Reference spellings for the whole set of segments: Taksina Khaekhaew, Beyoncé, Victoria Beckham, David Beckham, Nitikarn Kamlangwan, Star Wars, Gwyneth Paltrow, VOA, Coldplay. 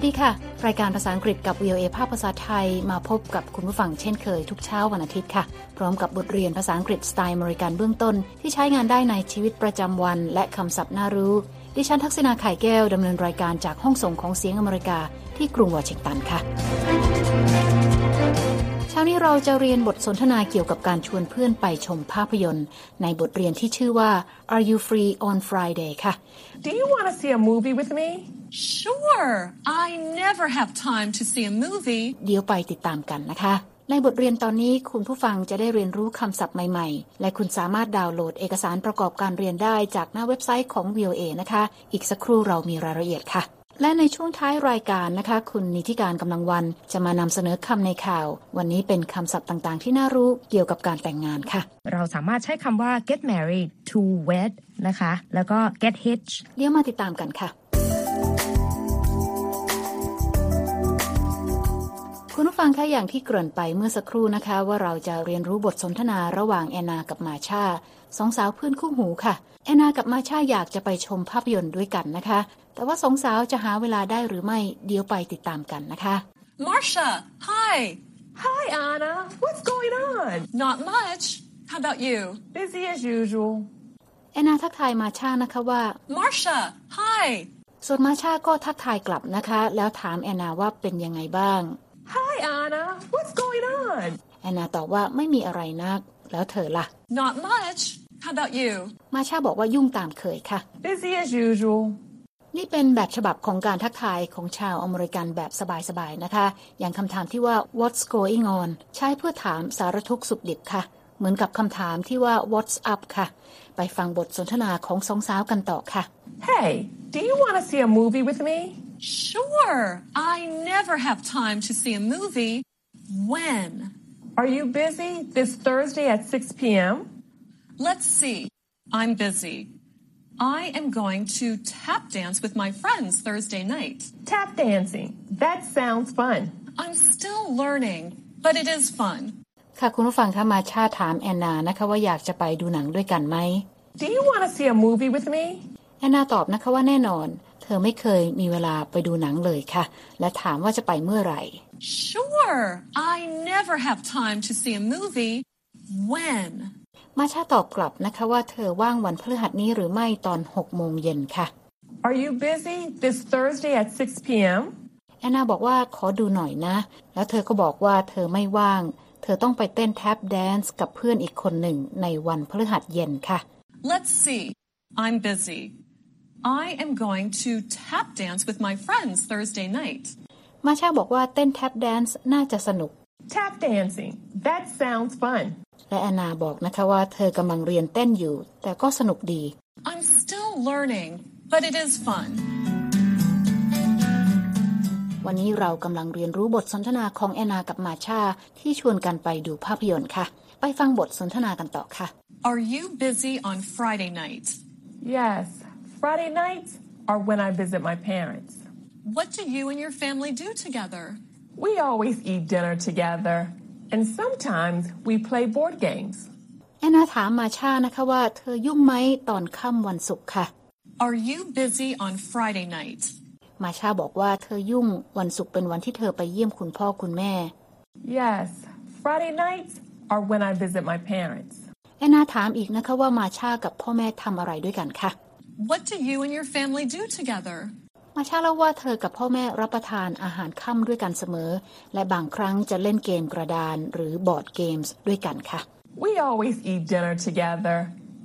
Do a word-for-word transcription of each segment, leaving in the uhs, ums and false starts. วัสดีค่ะรายการภาษาอังกฤษกับ วี โอ เอ ภาคภาษาไทยมาพบกับคุณผู้ฟังเช่นเคยทุกเช้าวันอาทิตย์ค่ะพร้อมกับบทเรียนภาษาอังกฤษสไตล์อเมริกันเบื้องต้นที่ใช้งานได้ในชีวิตประจำวันและคำศัพท์น่ารู้ดิฉันทักษิณาไข่แก้วดำเนินรายการจากห้องส่งของเสียงอเมริกาที่กรุงวอชิงตันค่ะเช้านี้เราจะเรียนบทสนทนาเกี่ยวกับการชวนเพื่อนไปชมภาพยนตร์ในบทเรียนที่ชื่อว่า Are you free on Friday ค่ะ Do you want to see a movie with me? Sure. I never have time to see a movie. เดี๋ยวไปติดตามกันนะคะในบทเรียนตอนนี้คุณผู้ฟังจะได้เรียนรู้คำศัพท์ใหม่ๆและคุณสามารถดาวน์โหลดเอกสารประกอบการเรียนได้จากหน้าเว็บไซต์ของ วี โอ เอ นะคะอีกสักครู่เรามีรายละเอียดค่ะและในช่วงท้ายรายการนะคะคุณนิติการกำลังวันจะมานำเสนอคำในข่าววันนี้เป็นคำศัพท์ต่างๆที่น่ารู้เกี่ยวกับการแต่งงานค่ะเราสามารถใช้คำว่า get married to wed นะคะแล้วก็ get hitched เดี๋ยวมาติดตามกันค่ะคุณผู้ฟังคะอย่างที่เกริ่นไปเมื่อสักครู่นะคะว่าเราจะเรียนรู้บทสนทนาระหว่างแอนนากับมาชาสองสาวเพื่อนคู่หูค่ะแอนนากับมาชาอยากจะไปชมภาพยนตร์ด้วยกันนะคะแต่ว่าสองสาวจะหาเวลาได้หรือไม่เดี๋ยวไปติดตามกันนะคะ Marsha, hi. Hi, Anna. What's going on? Not much. How about you? Busy as usual. แอนนาทักทายมาชานะคะว่า Marsha, hi. ส่วนมาชาก็ทักทายกลับนะคะแล้วถามแอนนาว่าเป็นยังไงบ้าง Hi, Anna. What's going on? แอนนาตอบว่าไม่มีอะไรนักแล้วเธอล่ะ Not much. How about you? มาชาบอกว่ายุ่งตามเคยค่ะ Busy as usual.นี่เป็นแบบฉบับของการทักทายของชาวอเมริกันแบบสบายๆนะคะอย่างคำถามที่ว่า what's going on ใช้เพื่อถามสารทุกข์สุขดิบค่ะเหมือนกับคำถามที่ว่า what's up ค่ะไปฟังบทสนทนาของสองสาวกันต่อค่ะ Hey, do you want to see a movie with me? Sure. I never have time to see a movie. When? Are you busy this Thursday at six p.m.? Let's see. I'm busy.I am going to tap dance with my friends Thursday night. Tap dancing. That sounds fun. I'm still learning, but it is fun. ค่ะคุณผู้ฟังคะมาชาถามแอนนานะคะว่าอยากจะไปดูหนังด้วยกันไหม Do you want to see a movie with me? แอนนาตอบนะคะว่าแน่นอนเธอไม่เคยมีเวลาไปดูหนังเลยค่ะและถามว่าจะไปเมื่อไหร่ Sure. I never have time to see a movie. When?มาชาตอบกลับนะคะว่าเธอว่างวันพฤหัสนี้หรือไม่ตอนหกโมงเย็นค่ะ Are you busy this Thursday at six p.m.? แอนนาบอกว่าขอดูหน่อยนะแล้วเธอก็บอกว่าเธอไม่ว่างเธอต้องไปเต้น tap dance กับเพื่อนอีกคนหนึ่งในวันพฤหัสเย็นค่ะ Let's see. I'm busy. I am going to tap dance with my friends Thursday night. มาชาบอกว่าเต้น tap dance น่าจะสนุก Tap dancing. That sounds fun.และแอนนาบอกนะคะว่าเธอกำลังเรียนเต้นอยู่แต่ก็สนุกดี I'm still learning, but it is fun. วันนี้เรากำลังเรียนรู้บทสนทนาของแอนนากับมาชาที่ชวนกันไปดูภาพยนตร์ค่ะไปฟังบทสนทนากันต่อค่ะ Are you busy on Friday night? Yes, Friday nights are when I visit my parents. What do you and your family do together? We always eat dinner together.And sometimes we play board games. แอนนาถามมาชานะคะว่าเธอยุ่งไหมตอนค่ำวันศุกร์ค่ะ Are you busy on Friday night? มาชาบอกว่าเธอยุ่งวันศุกร์เป็นวันที่เธอไปเยี่ยมคุณพ่อคุณแม่ Yes, Friday nights are when I visit my parents. แอนนาถามอีกนะคะว่ามาชากับพ่อแม่ทำอะไรด้วยกันค่ะ What do you and your family do together?มาชาเล่าว่าเธอกับพ่อแม่รับประทานอาหารค่ำด้วยกันเสมอและบางครั้งจะเล่นเกมกระดานหรือบอร์ดเกมส์ด้วยกันค่ะ We always eat dinner together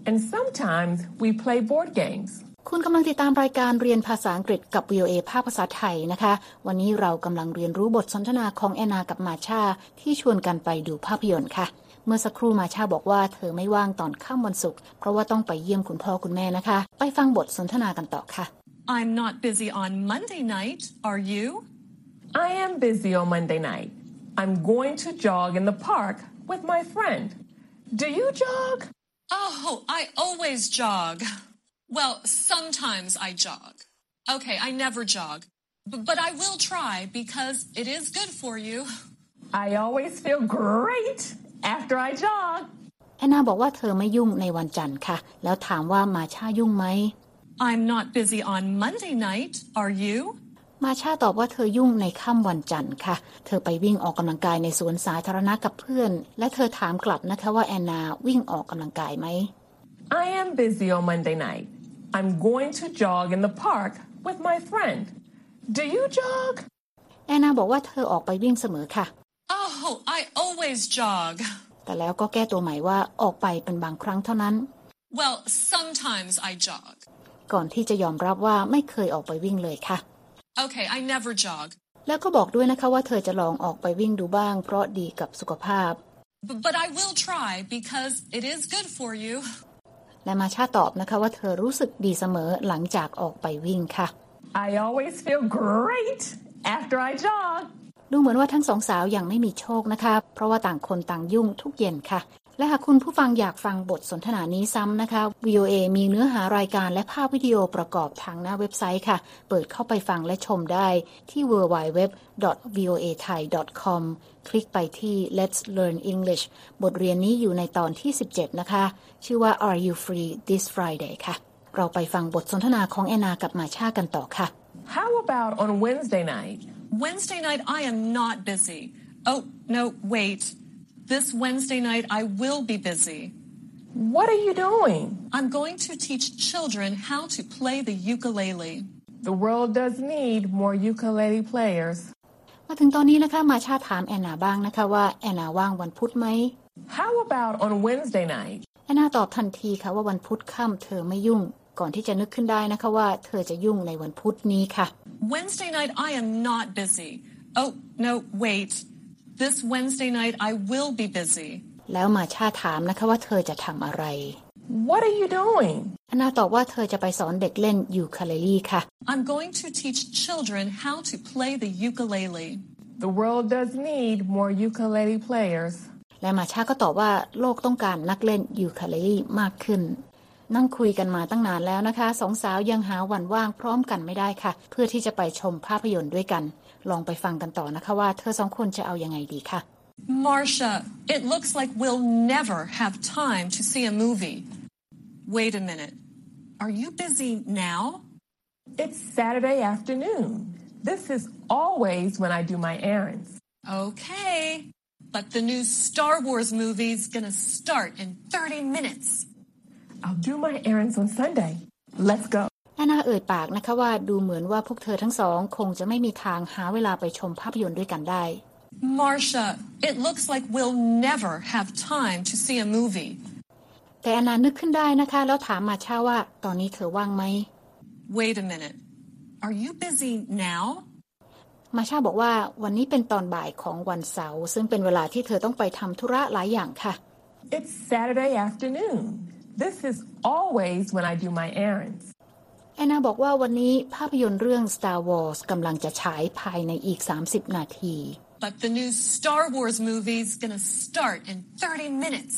and sometimes we play board games. คุณกำลังติดตามรายการเรียนภาษาอังกฤษกับ วี โอ เอ ภาคภาษาไทยนะคะวันนี้เรากำลังเรียนรู้บทสนทนาของแอนนากับมาชาที่ชวนกันไปดูภาพยนตร์ค่ะเมื่อสักครู่มาชาบอกว่าเธอไม่ว่างตอนค่ำวันศุกร์เพราะว่าต้องไปเยี่ยมคุณพ่อคุณแม่นะคะไปฟังบทสนทนากันต่อค่ะI'm not busy on Monday night, are you? I am busy on Monday night. I'm going to jog in the park with my friend. Do you jog? Oh, I always jog. Well, sometimes I jog. Okay, I never jog. But I will try because it is good for you. I always feel great after I jog. แอนนาบอกว่าเธอไม่ยุ่งในวันจันทร์ค่ะแล้วถามว่ามาชายุ่งไหมI'm not busy on Monday night, are you? มาชาตอบว่าเธอยุ่งในค่ำวันจันทร์ค่ะเธอไปวิ่งออกกำลังกายในสวนสาธารณะกับเพื่อนและเธอถามกลับนะคะว่าแอนนาวิ่งออกกำลังกายไหม I am busy on Monday night. I'm going to jog in the park with my friend. Do you jog? แอนนาบอกว่าเธอออกไปวิ่งเสมอค่ะ Oh, I always jog. แต่แล้วก็แก้ตัวใหม่ว่าออกไปเป็นบางครั้งเท่านั้น Well, sometimes I jog. ก่อนที่จะยอมรับว่าไม่เคยออกไปวิ่งเลยค่ะ Okay, I never jog. แล้วก็บอกด้วยนะคะว่าเธอจะลองออกไปวิ่งดูบ้างเพราะดีกับสุขภาพ But, but I will try because it is good for you. และมาชาตอบนะคะว่าเธอรู้สึกดีเสมอหลังจากออกไปวิ่งค่ะ I always feel great after I jog. ดูเหมือนว่าทั้งสองสาวยังไม่มีโชคนะคะเพราะว่าต่างคนต่างยุ่งทุกเย็นค่ะและหากคุณผู้ฟังอยากฟังบทสนทนานี้ซ้ำนะคะ วี โอ เอ มีเนื้อหารายการและภาพวิดีโอประกอบทางหน้าเว็บไซต์ค่ะเปิดเข้าไปฟังและชมได้ที่ ดับเบิลยู ดับเบิลยู ดับเบิลยู ดอท วี โอ เอ ไทย ดอท คอม คลิกไปที่ Let's Learn English บทเรียนนี้อยู่ในตอนที่สิบเจ็ดนะคะชื่อว่า Are You Free This Friday ค่ะเราไปฟังบทสนทนาของแอนนากับมาชากันต่อค่ะ How about on Wednesday night? Wednesday night I am not busy. Oh, no, wait.This Wednesday night, I will be busy. What are you doing? I'm going to teach children how to play the ukulele. The world does need more ukulele players. มาถึงตอนนี้นะคะมาชาถามแอนนาบ้างนะคะว่าแอนนาว่างวันพุธไหม How about on Wednesday night? แอนนาตอบทันทีค่ะว่าวันพุธค่ำเธอไม่ยุ่งก่อนที่จะนึกขึ้นได้นะคะว่าเธอจะยุ่งในวันพุธนี้ค่ะ Wednesday night, I am not busy. Oh, no, wait.This Wednesday night I will be busy. แล้วมาชาถามนะคะว่าเธอจะทำอะไร What are you doing? แอนนาตอบว่าเธอจะไปสอนเด็กเล่นยูคาเลเล่ค่ะ I'm going to teach children how to play the ukulele. The world does need more ukulele players. และมาชาก็ตอบว่าโลกต้องการนักเล่นยูคาเลเล่มากขึ้นนั่งคุยกันมาตั้งนานแล้วนะคะสองสาวยังหาวันว่างพร้อมกันไม่ได้ค่ะเพื่อที่จะไปชมภาพยนตร์ด้วยกันลองไปฟังกันต่อนะคะว่าเธอสองคนจะเอายังไงดีค่ะ Marsha, it looks like we'll never have time to see a movie. Wait a minute. Are you busy now? It's Saturday afternoon. This is always when I do my errands. Okay, but the new Star Wars movie's gonna start in thirty minutes.I'll do my errands on Sunday. Let's go. แอนนาเอ่ยปากนะคะว่าดูเหมือนว่าพวกเธอทั้งสองคงจะไม่มีทางหาเวลาไปชมภาพยนตร์ด้วยกันได้ Marsha, it looks like we'll never have time to see a movie. แต่แอนนานึกขึ้นได้นะคะแล้วถามมาชาว่าตอนนี้เธอว่างไหม Wait a minute. Are you busy now? มาชาบอกว่าวันนี้เป็นตอนบ่ายของวันเสาร์ซึ่งเป็นเวลาที่เธอต้องไปทำธุระหลายอย่างค่ะ It's Saturday afternoon.This is always when I do my errands. แอนนาบอกว่าวันนี้ภาพยนตร์เรื่อง Star Wars กำลังจะฉายภายในอีกสามสิบนาที But the new Star Wars movie's gonna start in thirty minutes.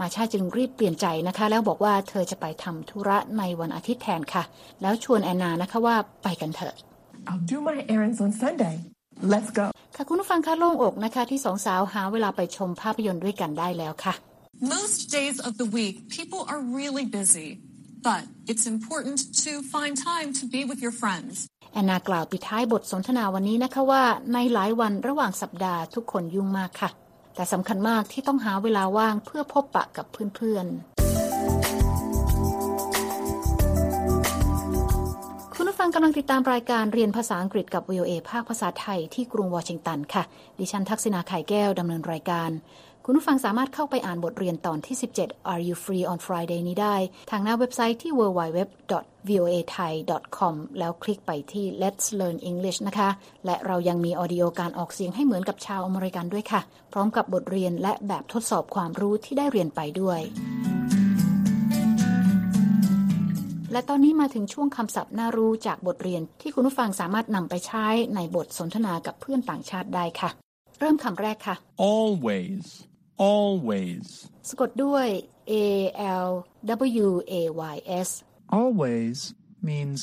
มาชาจึงรีบเปลี่ยนใจนะคะแล้วบอกว่าเธอจะไปทำธุระในวันอาทิตย์แทนค่ะแล้วชวนแอนนานะคะว่าไปกันเถอะ I'll do my errands on Sunday. Let's go. ค่ะคุณผู้ฟังคะโล่งอกนะคะที่สองสาวหาเวลาไปชมภาพยนตร์ด้วยกันได้แล้วค่ะMost days of the week, people are really busy, but it's important to find time to be with your friends. แอนนากล่าวปิดท้ายบทสนทนาวันนี้นะคะว่าในหลายวันระหว่างสัปดาห์ทุกคนยุ่งมากค่ะแต่สำคัญมากที่ต้องหาเวลาว่างเพื่อพบปะกับเพื่อนๆคุณผู้ฟังกำลังติดตามรายการเรียนภาษาอังกฤษกับ วี โอ เอ ภาคภาษาไทยที่กรุงวอชิงตันค่ะดิฉันทักษิณาไข่แก้วดำเนินรายการคุณผู้ฟังสามารถเข้าไปอ่านบทเรียนตอนที่สิบเจ็ด Are You Free on Friday นี้ได้ทางหน้าเว็บไซต์ที่ ดับเบิลยู ดับเบิลยู ดับเบิลยู ดอท วี โอ เอ ไทย ดอท คอม แล้วคลิกไปที่ Let's Learn English นะคะและเรายังมีออดิโอการออกเสียงให้เหมือนกับชาวอเมริกันด้วยค่ะพร้อมกับบทเรียนและแบบทดสอบความรู้ที่ได้เรียนไปด้วยและตอนนี้มาถึงช่วงคำศัพท์น่ารู้จากบทเรียนที่คุณผู้ฟังสามารถนำไปใช้ในบทสนทนากับเพื่อนต่างชาติได้ค่ะเริ่มคำแรกค่ะ always always สะกดด้วย a l w a y s always means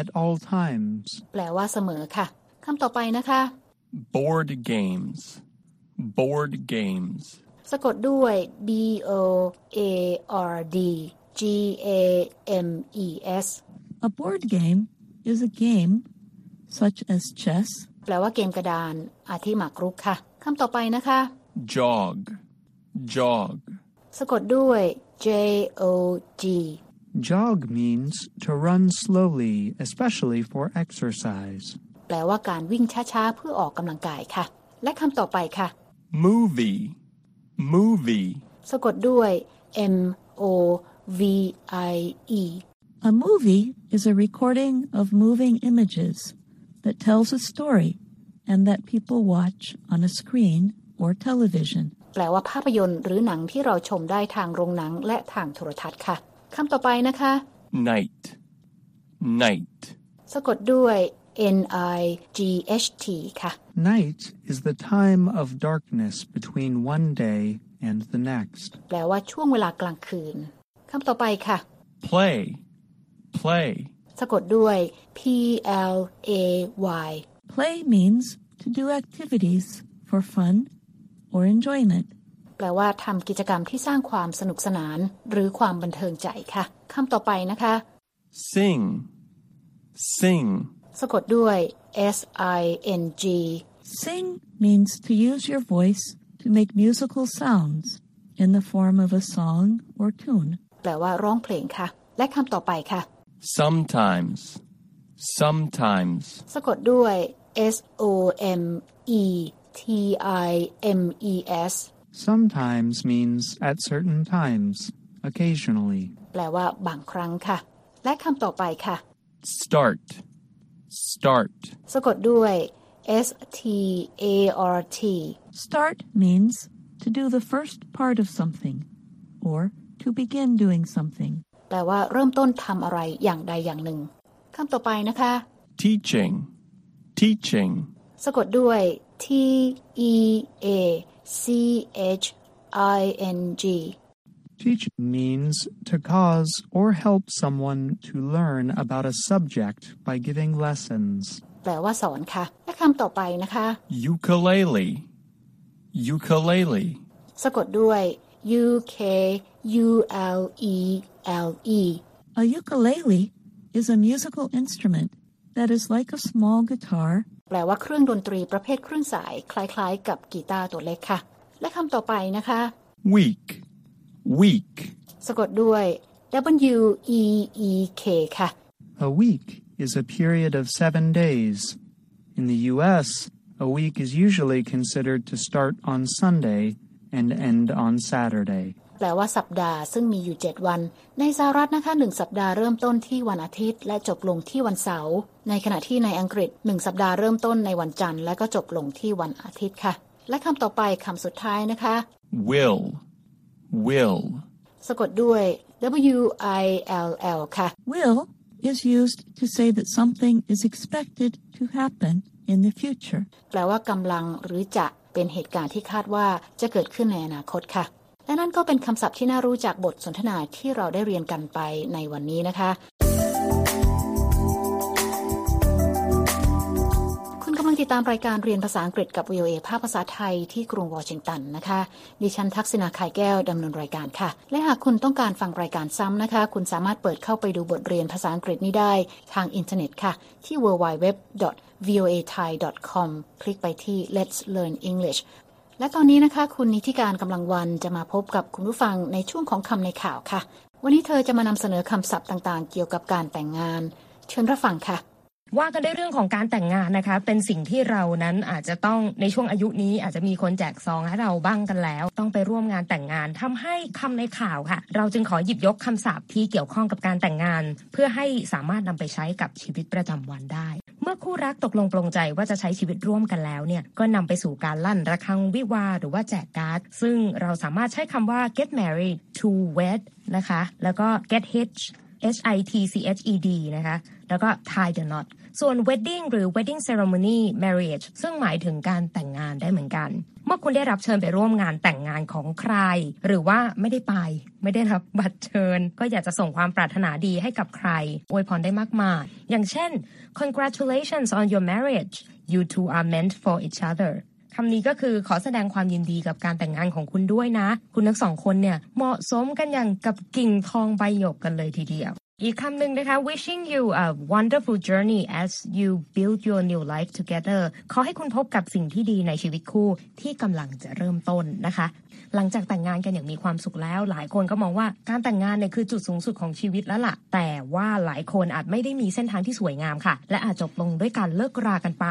at all times แปลว่าเสมอค่ะคำต่อไปนะคะ board games board games สะกดด้วย b o a r d g a m e s A board game is a game such as chess แปลว่าเกมกระดานอาทิหมากรุกค่ะคำต่อไปนะคะ jog jog สะกดด้วย J O G jog means to run slowly especially for exercise แปลว่าการวิ่งช้าๆเพื่อออกกำลังกายค่ะและคำต่อไปค่ะ movie movie สะกดด้วย M O V I E A movie is a recording of moving images that tells a story and that people watch on a screen or television แปลว่าภาพยนตร์หรือหนังที่เราชมได้ทางโรงหนังและทางโทรทัศน์ค่ะคำต่อไปนะคะ night night สะกดด้วย N I G H T ค่ะ Night is the time of darkness between one day and the next แปลว่าช่วงเวลากลางคืนคำต่อไปค่ะ play play สะกดด้วย P L A Y play means to do activities for fun or enjoyment แปลว่าทำกิจกรรมที่สร้างความสนุกสนานหรือความบันเทิงใจค่ะคำต่อไปนะคะ sing sing สะกดด้วย S I N G sing means to use your voice to make musical sounds in the form of a song or tuneแปลว่าร้องเพลงค่ะและคำต่อไปค่ะ sometimes sometimes สะกดด้วย S O M E T I M E S sometimes means at certain times occasionally แปลว่าบางครั้งค่ะและคำต่อไปค่ะ start start สะกดด้วย S T A R T start means to do the first part of something or to begin doing something แปลว่าเริ่มต้นทำอะไรอย่างใดอย่างหนึ่งคำต่อไปนะคะ teaching teaching สะกดด้วย T E A C H I N G teach means to cause or help someone to learn about a subject by giving lessons แปลว่าสอนค่ะและคำต่อไปนะคะ ukulele ukulele สะกดด้วย U K U L E L E A ukulele is a musical instrument that is like a small guitar แปลว่าเครื่องดนตรีประเภทเครื่องสายคล้ายๆกับกีตาร์ตัวเล็กค่ะและคำต่อไปนะคะ week week สะกดด้วย W E E K ค่ะ A week is a period of seven days. In the U S, a week is usually considered to start on Sunday and end on Saturday.แปลว่าสัปดาห์ซึ่งมีอยู่เจ็ดวันในสหรัฐนะคะหนึ่งสัปดาห์เริ่มต้นที่วันอาทิตย์และจบลงที่วันเสาร์ในขณะที่ในอังกฤษหนึ่งสัปดาห์เริ่มต้นในวันจันทร์และก็จบลงที่วันอาทิตย์ค่ะและคำต่อไปคำสุดท้ายนะคะ will will สะกดด้วย W I L L ค่ะ will is used to say that something is expected to happen in the future แปลว่ากำลังหรือจะเป็นเหตุการณ์ที่คาดว่าจะเกิดขึ้นในอนาคตค่ะและนั่นก็เป็นคำศัพท์ที่น่ารู้จากบทสนทนาที่เราได้เรียนกันไปในวันนี้นะคะคุณกำลังติดตามรายการเรียนภาษาอังกฤษกับ วี โอ เอ ภาคภาษาไทยที่กรุงวอชิงตันนะคะดิฉันทักษิณาไข่แก้วดำเนินรายการค่ะและหากคุณต้องการฟังรายการซ้ำนะคะคุณสามารถเปิดเข้าไปดูบทเรียนภาษาอังกฤษนี้ได้ทางอินเทอร์เน็ตค่ะที่ ดับเบิลยู ดับเบิลยู ดับเบิลยู ดอท วี โอ เอ ไทย ดอท คอม คลิกไปที่ Let's Learn Englishและตอนนี้นะคะคุณนิติการกำลังวันจะมาพบกับคุณผู้ฟังในช่วงของคำในข่าวค่ะวันนี้เธอจะมานำเสนอคำศัพท์ต่างๆเกี่ยวกับการแต่งงานเชิญรับฟังค่ะว่ากันด้วยเรื่องของการแต่งงานนะคะเป็นสิ่งที่เรานั้นอาจจะต้องในช่วงอายุนี้อาจจะมีคนแจกซองให้เราบ้างกันแล้วต้องไปร่วมงานแต่งงานทำให้คำในข่าวค่ะเราจึงขอหยิบยกคำศัพท์ที่เกี่ยวข้องกับการแต่งงานเพื่อให้สามารถนำไปใช้กับชีวิตประจำวันได้เมื่อคู่รักตกลงปลงใจว่าจะใช้ชีวิตร่วมกันแล้วเนี่ยก็นำไปสู่การลั่นระฆังวิวาหรือว่าแจกการ์ดซึ่งเราสามารถใช้คำว่า get married to wed นะคะแล้วก็ get hitched h i t c h e d นะคะแล้วก็ tie the knotส่วน wedding หรือ wedding ceremony marriage ซึ่งหมายถึงการแต่งงานได้เหมือนกันเมื่อคุณได้รับเชิญไปร่วมงานแต่งงานของใครหรือว่าไม่ได้ไปไม่ได้รับบัตรเชิญก็อยากจะส่งความปรารถนาดีให้กับใครอวยพรได้มากมายอย่างเช่น congratulations on your marriage you two are meant for each other คำนี้ก็คือขอแสดงความยินดีกับการแต่งงานของคุณด้วยนะคุณทั้งสองคนเนี่ยเหมาะสมกันอย่างกับกิ่งทองใบหยกกันเลยทีเดียว อีกคำหนึ่งนะคะ wishing you a wonderful journey as you build your new life together ขอให้คุณพบกับสิ่งที่ดีในชีวิตคู่ที่กำลังจะเริ่มต้นนะคะหลังจากแต่งงานกันอย่างมีความสุขแล้วหลายคนก็มองว่าการแต่งงานเนี่ยคือจุดสูงสุดของชีวิตแล้วล่ะแต่ว่าหลายคนอาจไม่ได้มีเส้นทางที่สวยงามค่ะและอาจจบลงด้วยการเลิกรากันไป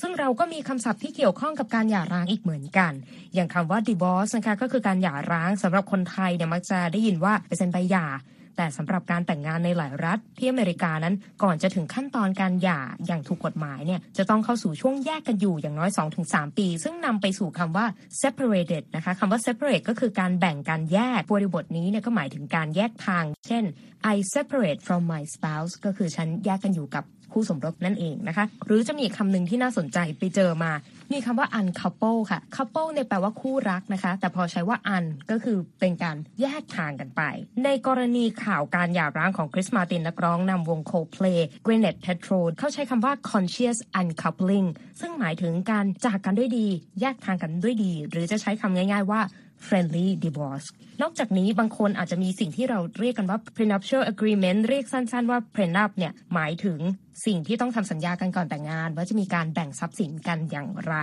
ซึ่งเราก็มีคำศัพท์ที่เกี่ยวข้องกับการหย่าร้างอีกเหมือนกันอย่างคำว่า divorce นะคะก็คือการหย่าร้างสำหรับคนไทยเนี่ยมักจะได้ยินว่าไปเซ็นใบหย่าแต่สำหรับการแต่งงานในหลายรัฐที่อเมริกานั้นก่อนจะถึงขั้นตอนการหย่าอย่างถูกกฎหมายเนี่ยจะต้องเข้าสู่ช่วงแยกกันอยู่อย่างน้อย สองถึงสาม ปีซึ่งนำไปสู่คำว่า separated นะคะคำว่า separate ก็คือการแบ่งการแยกบริบทนี้เนี่ยก็หมายถึงการแยกทางเช่น I separate from my spouse ก็คือฉันแยกกันอยู่กับคู่สมรสนั่นเองนะคะหรือจะมีคำหนึ่งที่น่าสนใจไปเจอมามีคำว่า uncouple ค่ะ couple เนี่ยแปลว่าคู่รักนะคะแต่พอใช้ว่า un ก็คือเป็นการแยกทางกันไปในกรณีข่าวการหย่าร้างของคริสมาตินนักร้องนำวง Coldplay Gwyneth Paltrow เขาใช้คำว่า conscious uncoupling ซึ่งหมายถึงการจากกันด้วยดีแยกทางกันด้วยดีหรือจะใช้คำง่ายๆว่าfriendly divorce นอกจากนี้บางคนอาจจะมีสิ่งที่เราเรียกกันว่า prenuptial agreement เรียกสั้นๆว่า prenup เนี่ยหมายถึงสิ่งที่ต้องทำสัญญากันก่อนแต่งงานว่าจะมีการแบ่งทรัพย์สินกันอย่างไร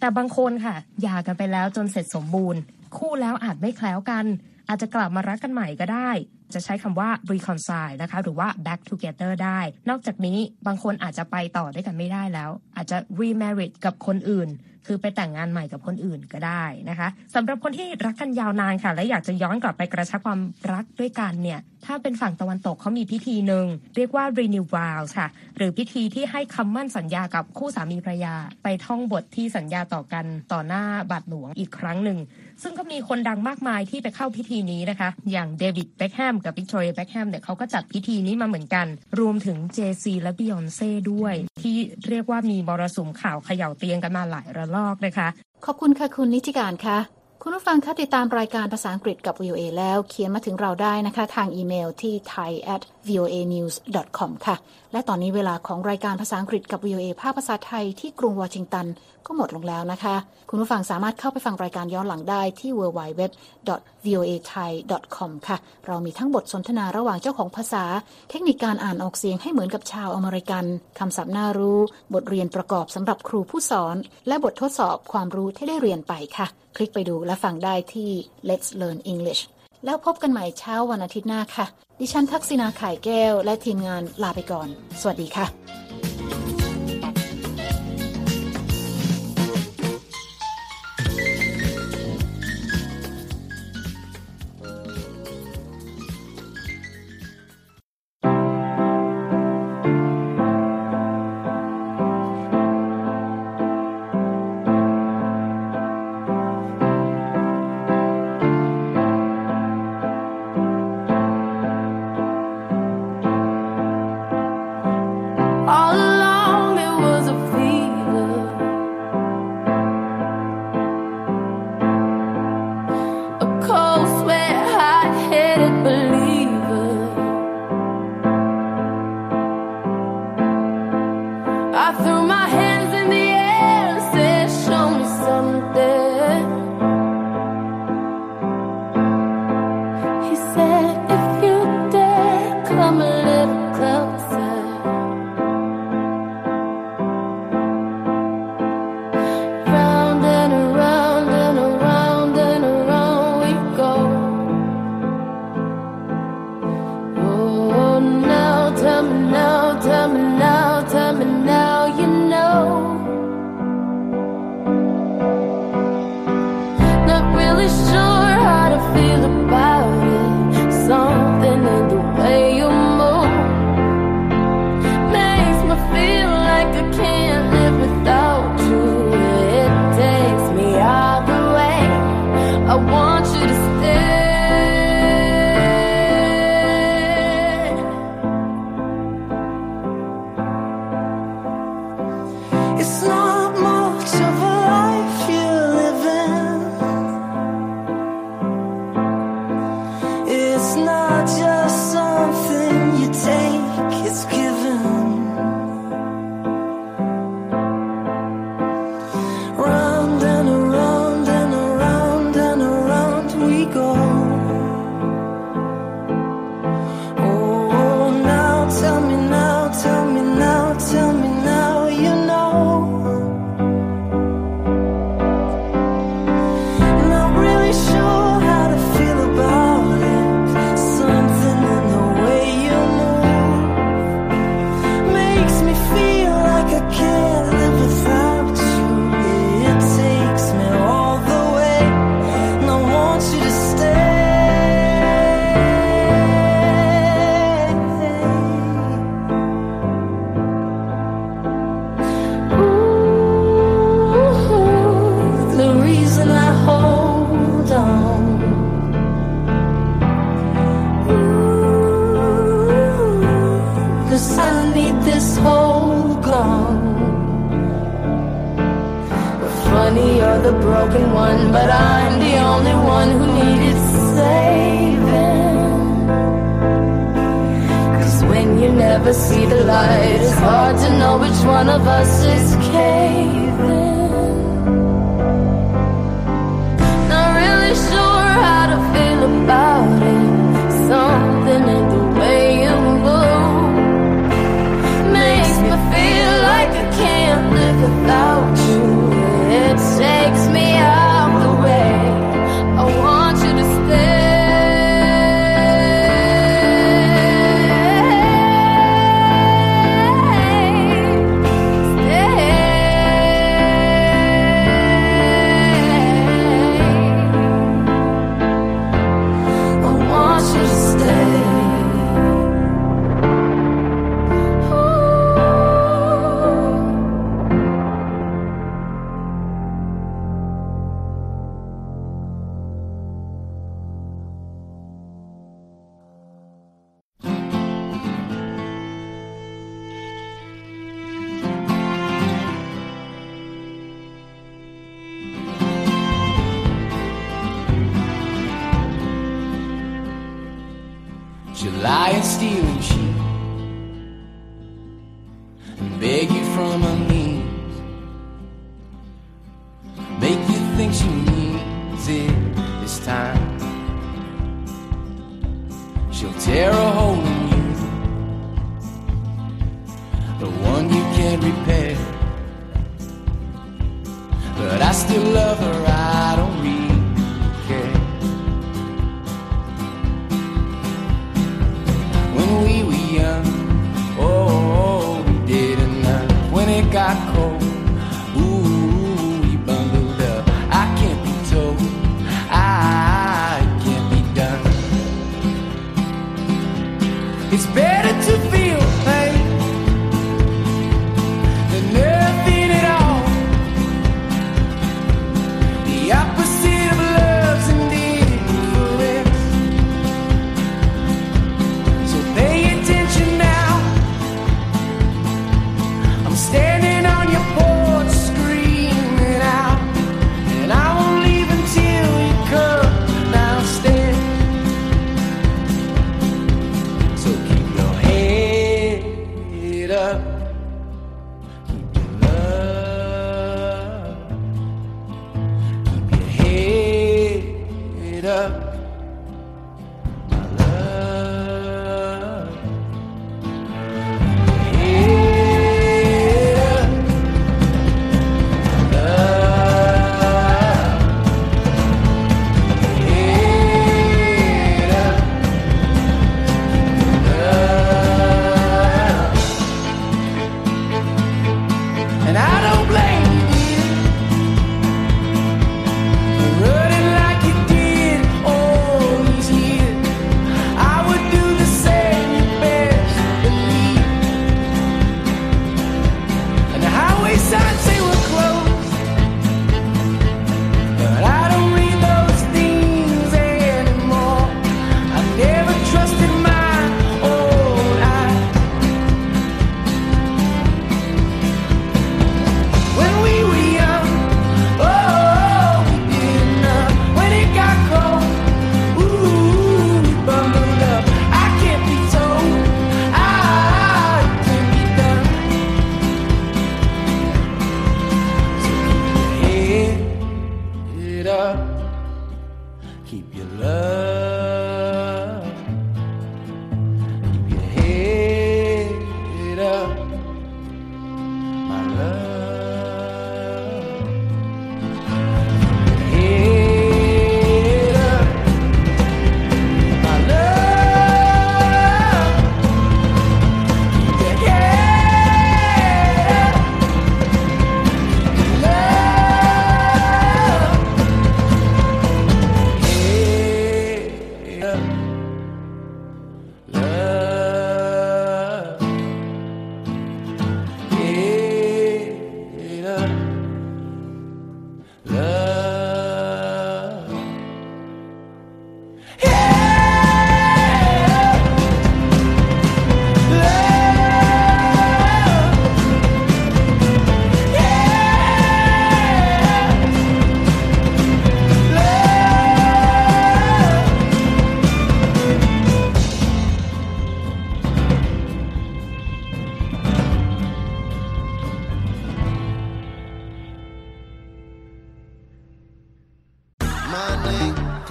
แต่บางคนค่ะหย่ากันไปแล้วจนเสร็จสมบูรณ์คู่แล้วอาจไม่แคล้วกันอาจจะกลับมารักกันใหม่ก็ได้จะใช้คำว่า reconcile นะคะหรือว่า back together ได้นอกจากนี้บางคนอาจจะไปต่อด้วยกันไม่ได้แล้วอาจจะ remarried กับคนอื่นคือไปแต่งงานใหม่กับคนอื่นก็ได้นะคะสำหรับคนที่รักกันยาวนานค่ะและอยากจะย้อนกลับไปกระชับความรักด้วยกันเนี่ยถ้าเป็นฝั่งตะวันตกเขามีพิธีหนึ่งเรียกว่า renew vows ค่ะหรือพิธีที่ให้คำมั่นสัญญากับคู่สามีภรรยาไปท่องบทที่สัญญาต่อกันต่อหน้าบาทหลวงอีกครั้งหนึ่งซึ่งก็มีคนดังมากมายที่ไปเข้าพิธีนี้นะคะอย่างเดวิดเบ็คแฮมกับวิกตอเรียเบ็คแฮมเนี่ยเขาก็จัดพิธีนี้มาเหมือนกันรวมถึงเจซีและบียอนเซ่ด้วยที่เรียกว่ามีมรสุมข่าวเขย่าเตียงกันมาหลายระลอกนะคะขอบคุณค่ะคุณนิติการค่ะคุณผู้ฟังคะติดตามรายการภาษาอังกฤษกับ วี โอ เอ แล้วเขียนมาถึงเราได้นะคะทางอีเมลที่ thai at voanews dot com ค่ะและตอนนี้เวลาของรายการภาษาอังกฤษกับ วี โอ เอ ภาคภาษาไทยที่กรุงวอชิงตันก็หมดลงแล้วนะคะคุณผู้ฟังสามารถเข้าไปฟังรายการย้อนหลังได้ที่ ดับเบิลยู ดับเบิลยู ดับเบิลยู ดอท วี โอ เอ ไทย ดอท คอม ค่ะเรามีทั้งบทสนทนาระหว่างเจ้าของภาษาเทคนิคการอ่านออกเสียงให้เหมือนกับชาวอเมริกันคำศัพท์น่ารู้บทเรียนประกอบสำหรับครูผู้สอนและบททดสอบความรู้ที่ได้เรียนไปค่ะคลิกไปดูและฟังได้ที่ Let's Learn English แล้วพบกันใหม่เช้าวันอาทิตย์หน้าค่ะดิฉันทักษิณาไข่แก้วและทีมงานลาไปก่อนสวัสดีค่ะ broken one, but I'm the only one who needed saving. 'Cause when you never see the light, it's hard to know which one of us is caving. Not really sure how to feel about it. Something in the way you look makes me feel like I can't live without you. It takes me out the way. I want you to stay. Stay. I want you to stay.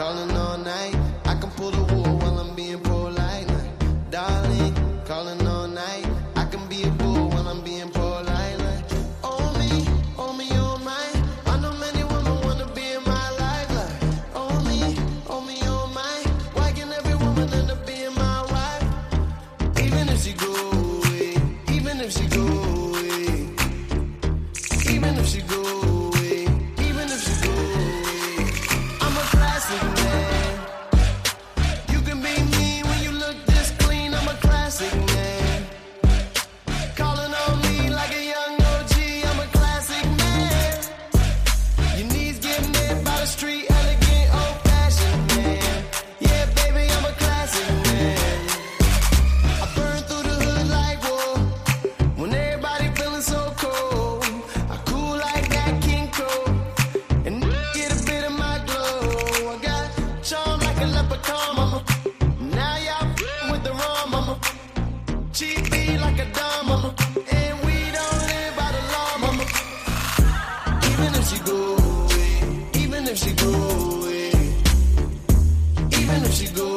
calling all night. I can pull the wool while I'm being polite, like, darling. Calling all night. I can be a fool while I'm being polite, like, oh me, oh me, oh my. I know many women wanna be in my life, like, oh me, oh me, oh my. Why can every woman end up being my wife? Even if she go away, even if she go away, even if she go away, even if she go away. I'm a classic man. You can be me when you look this clean. I'm a classic man. Calling on me like a young O G. I'm a classic man. Your knees get met by the street, elegant, old-fashioned man. Yeah, baby, I'm a classic man. I burn through the hood like wool. When everybody feeling so cold, I cool like that King Cole. And get a bit of my glow. I got charm like a leprechaun, mama. Now y'all f***ing with the wrong mama. Cheat me like a dumb mama. And we don't live by the law, mama. Even if she go away, even if she go away, even if she go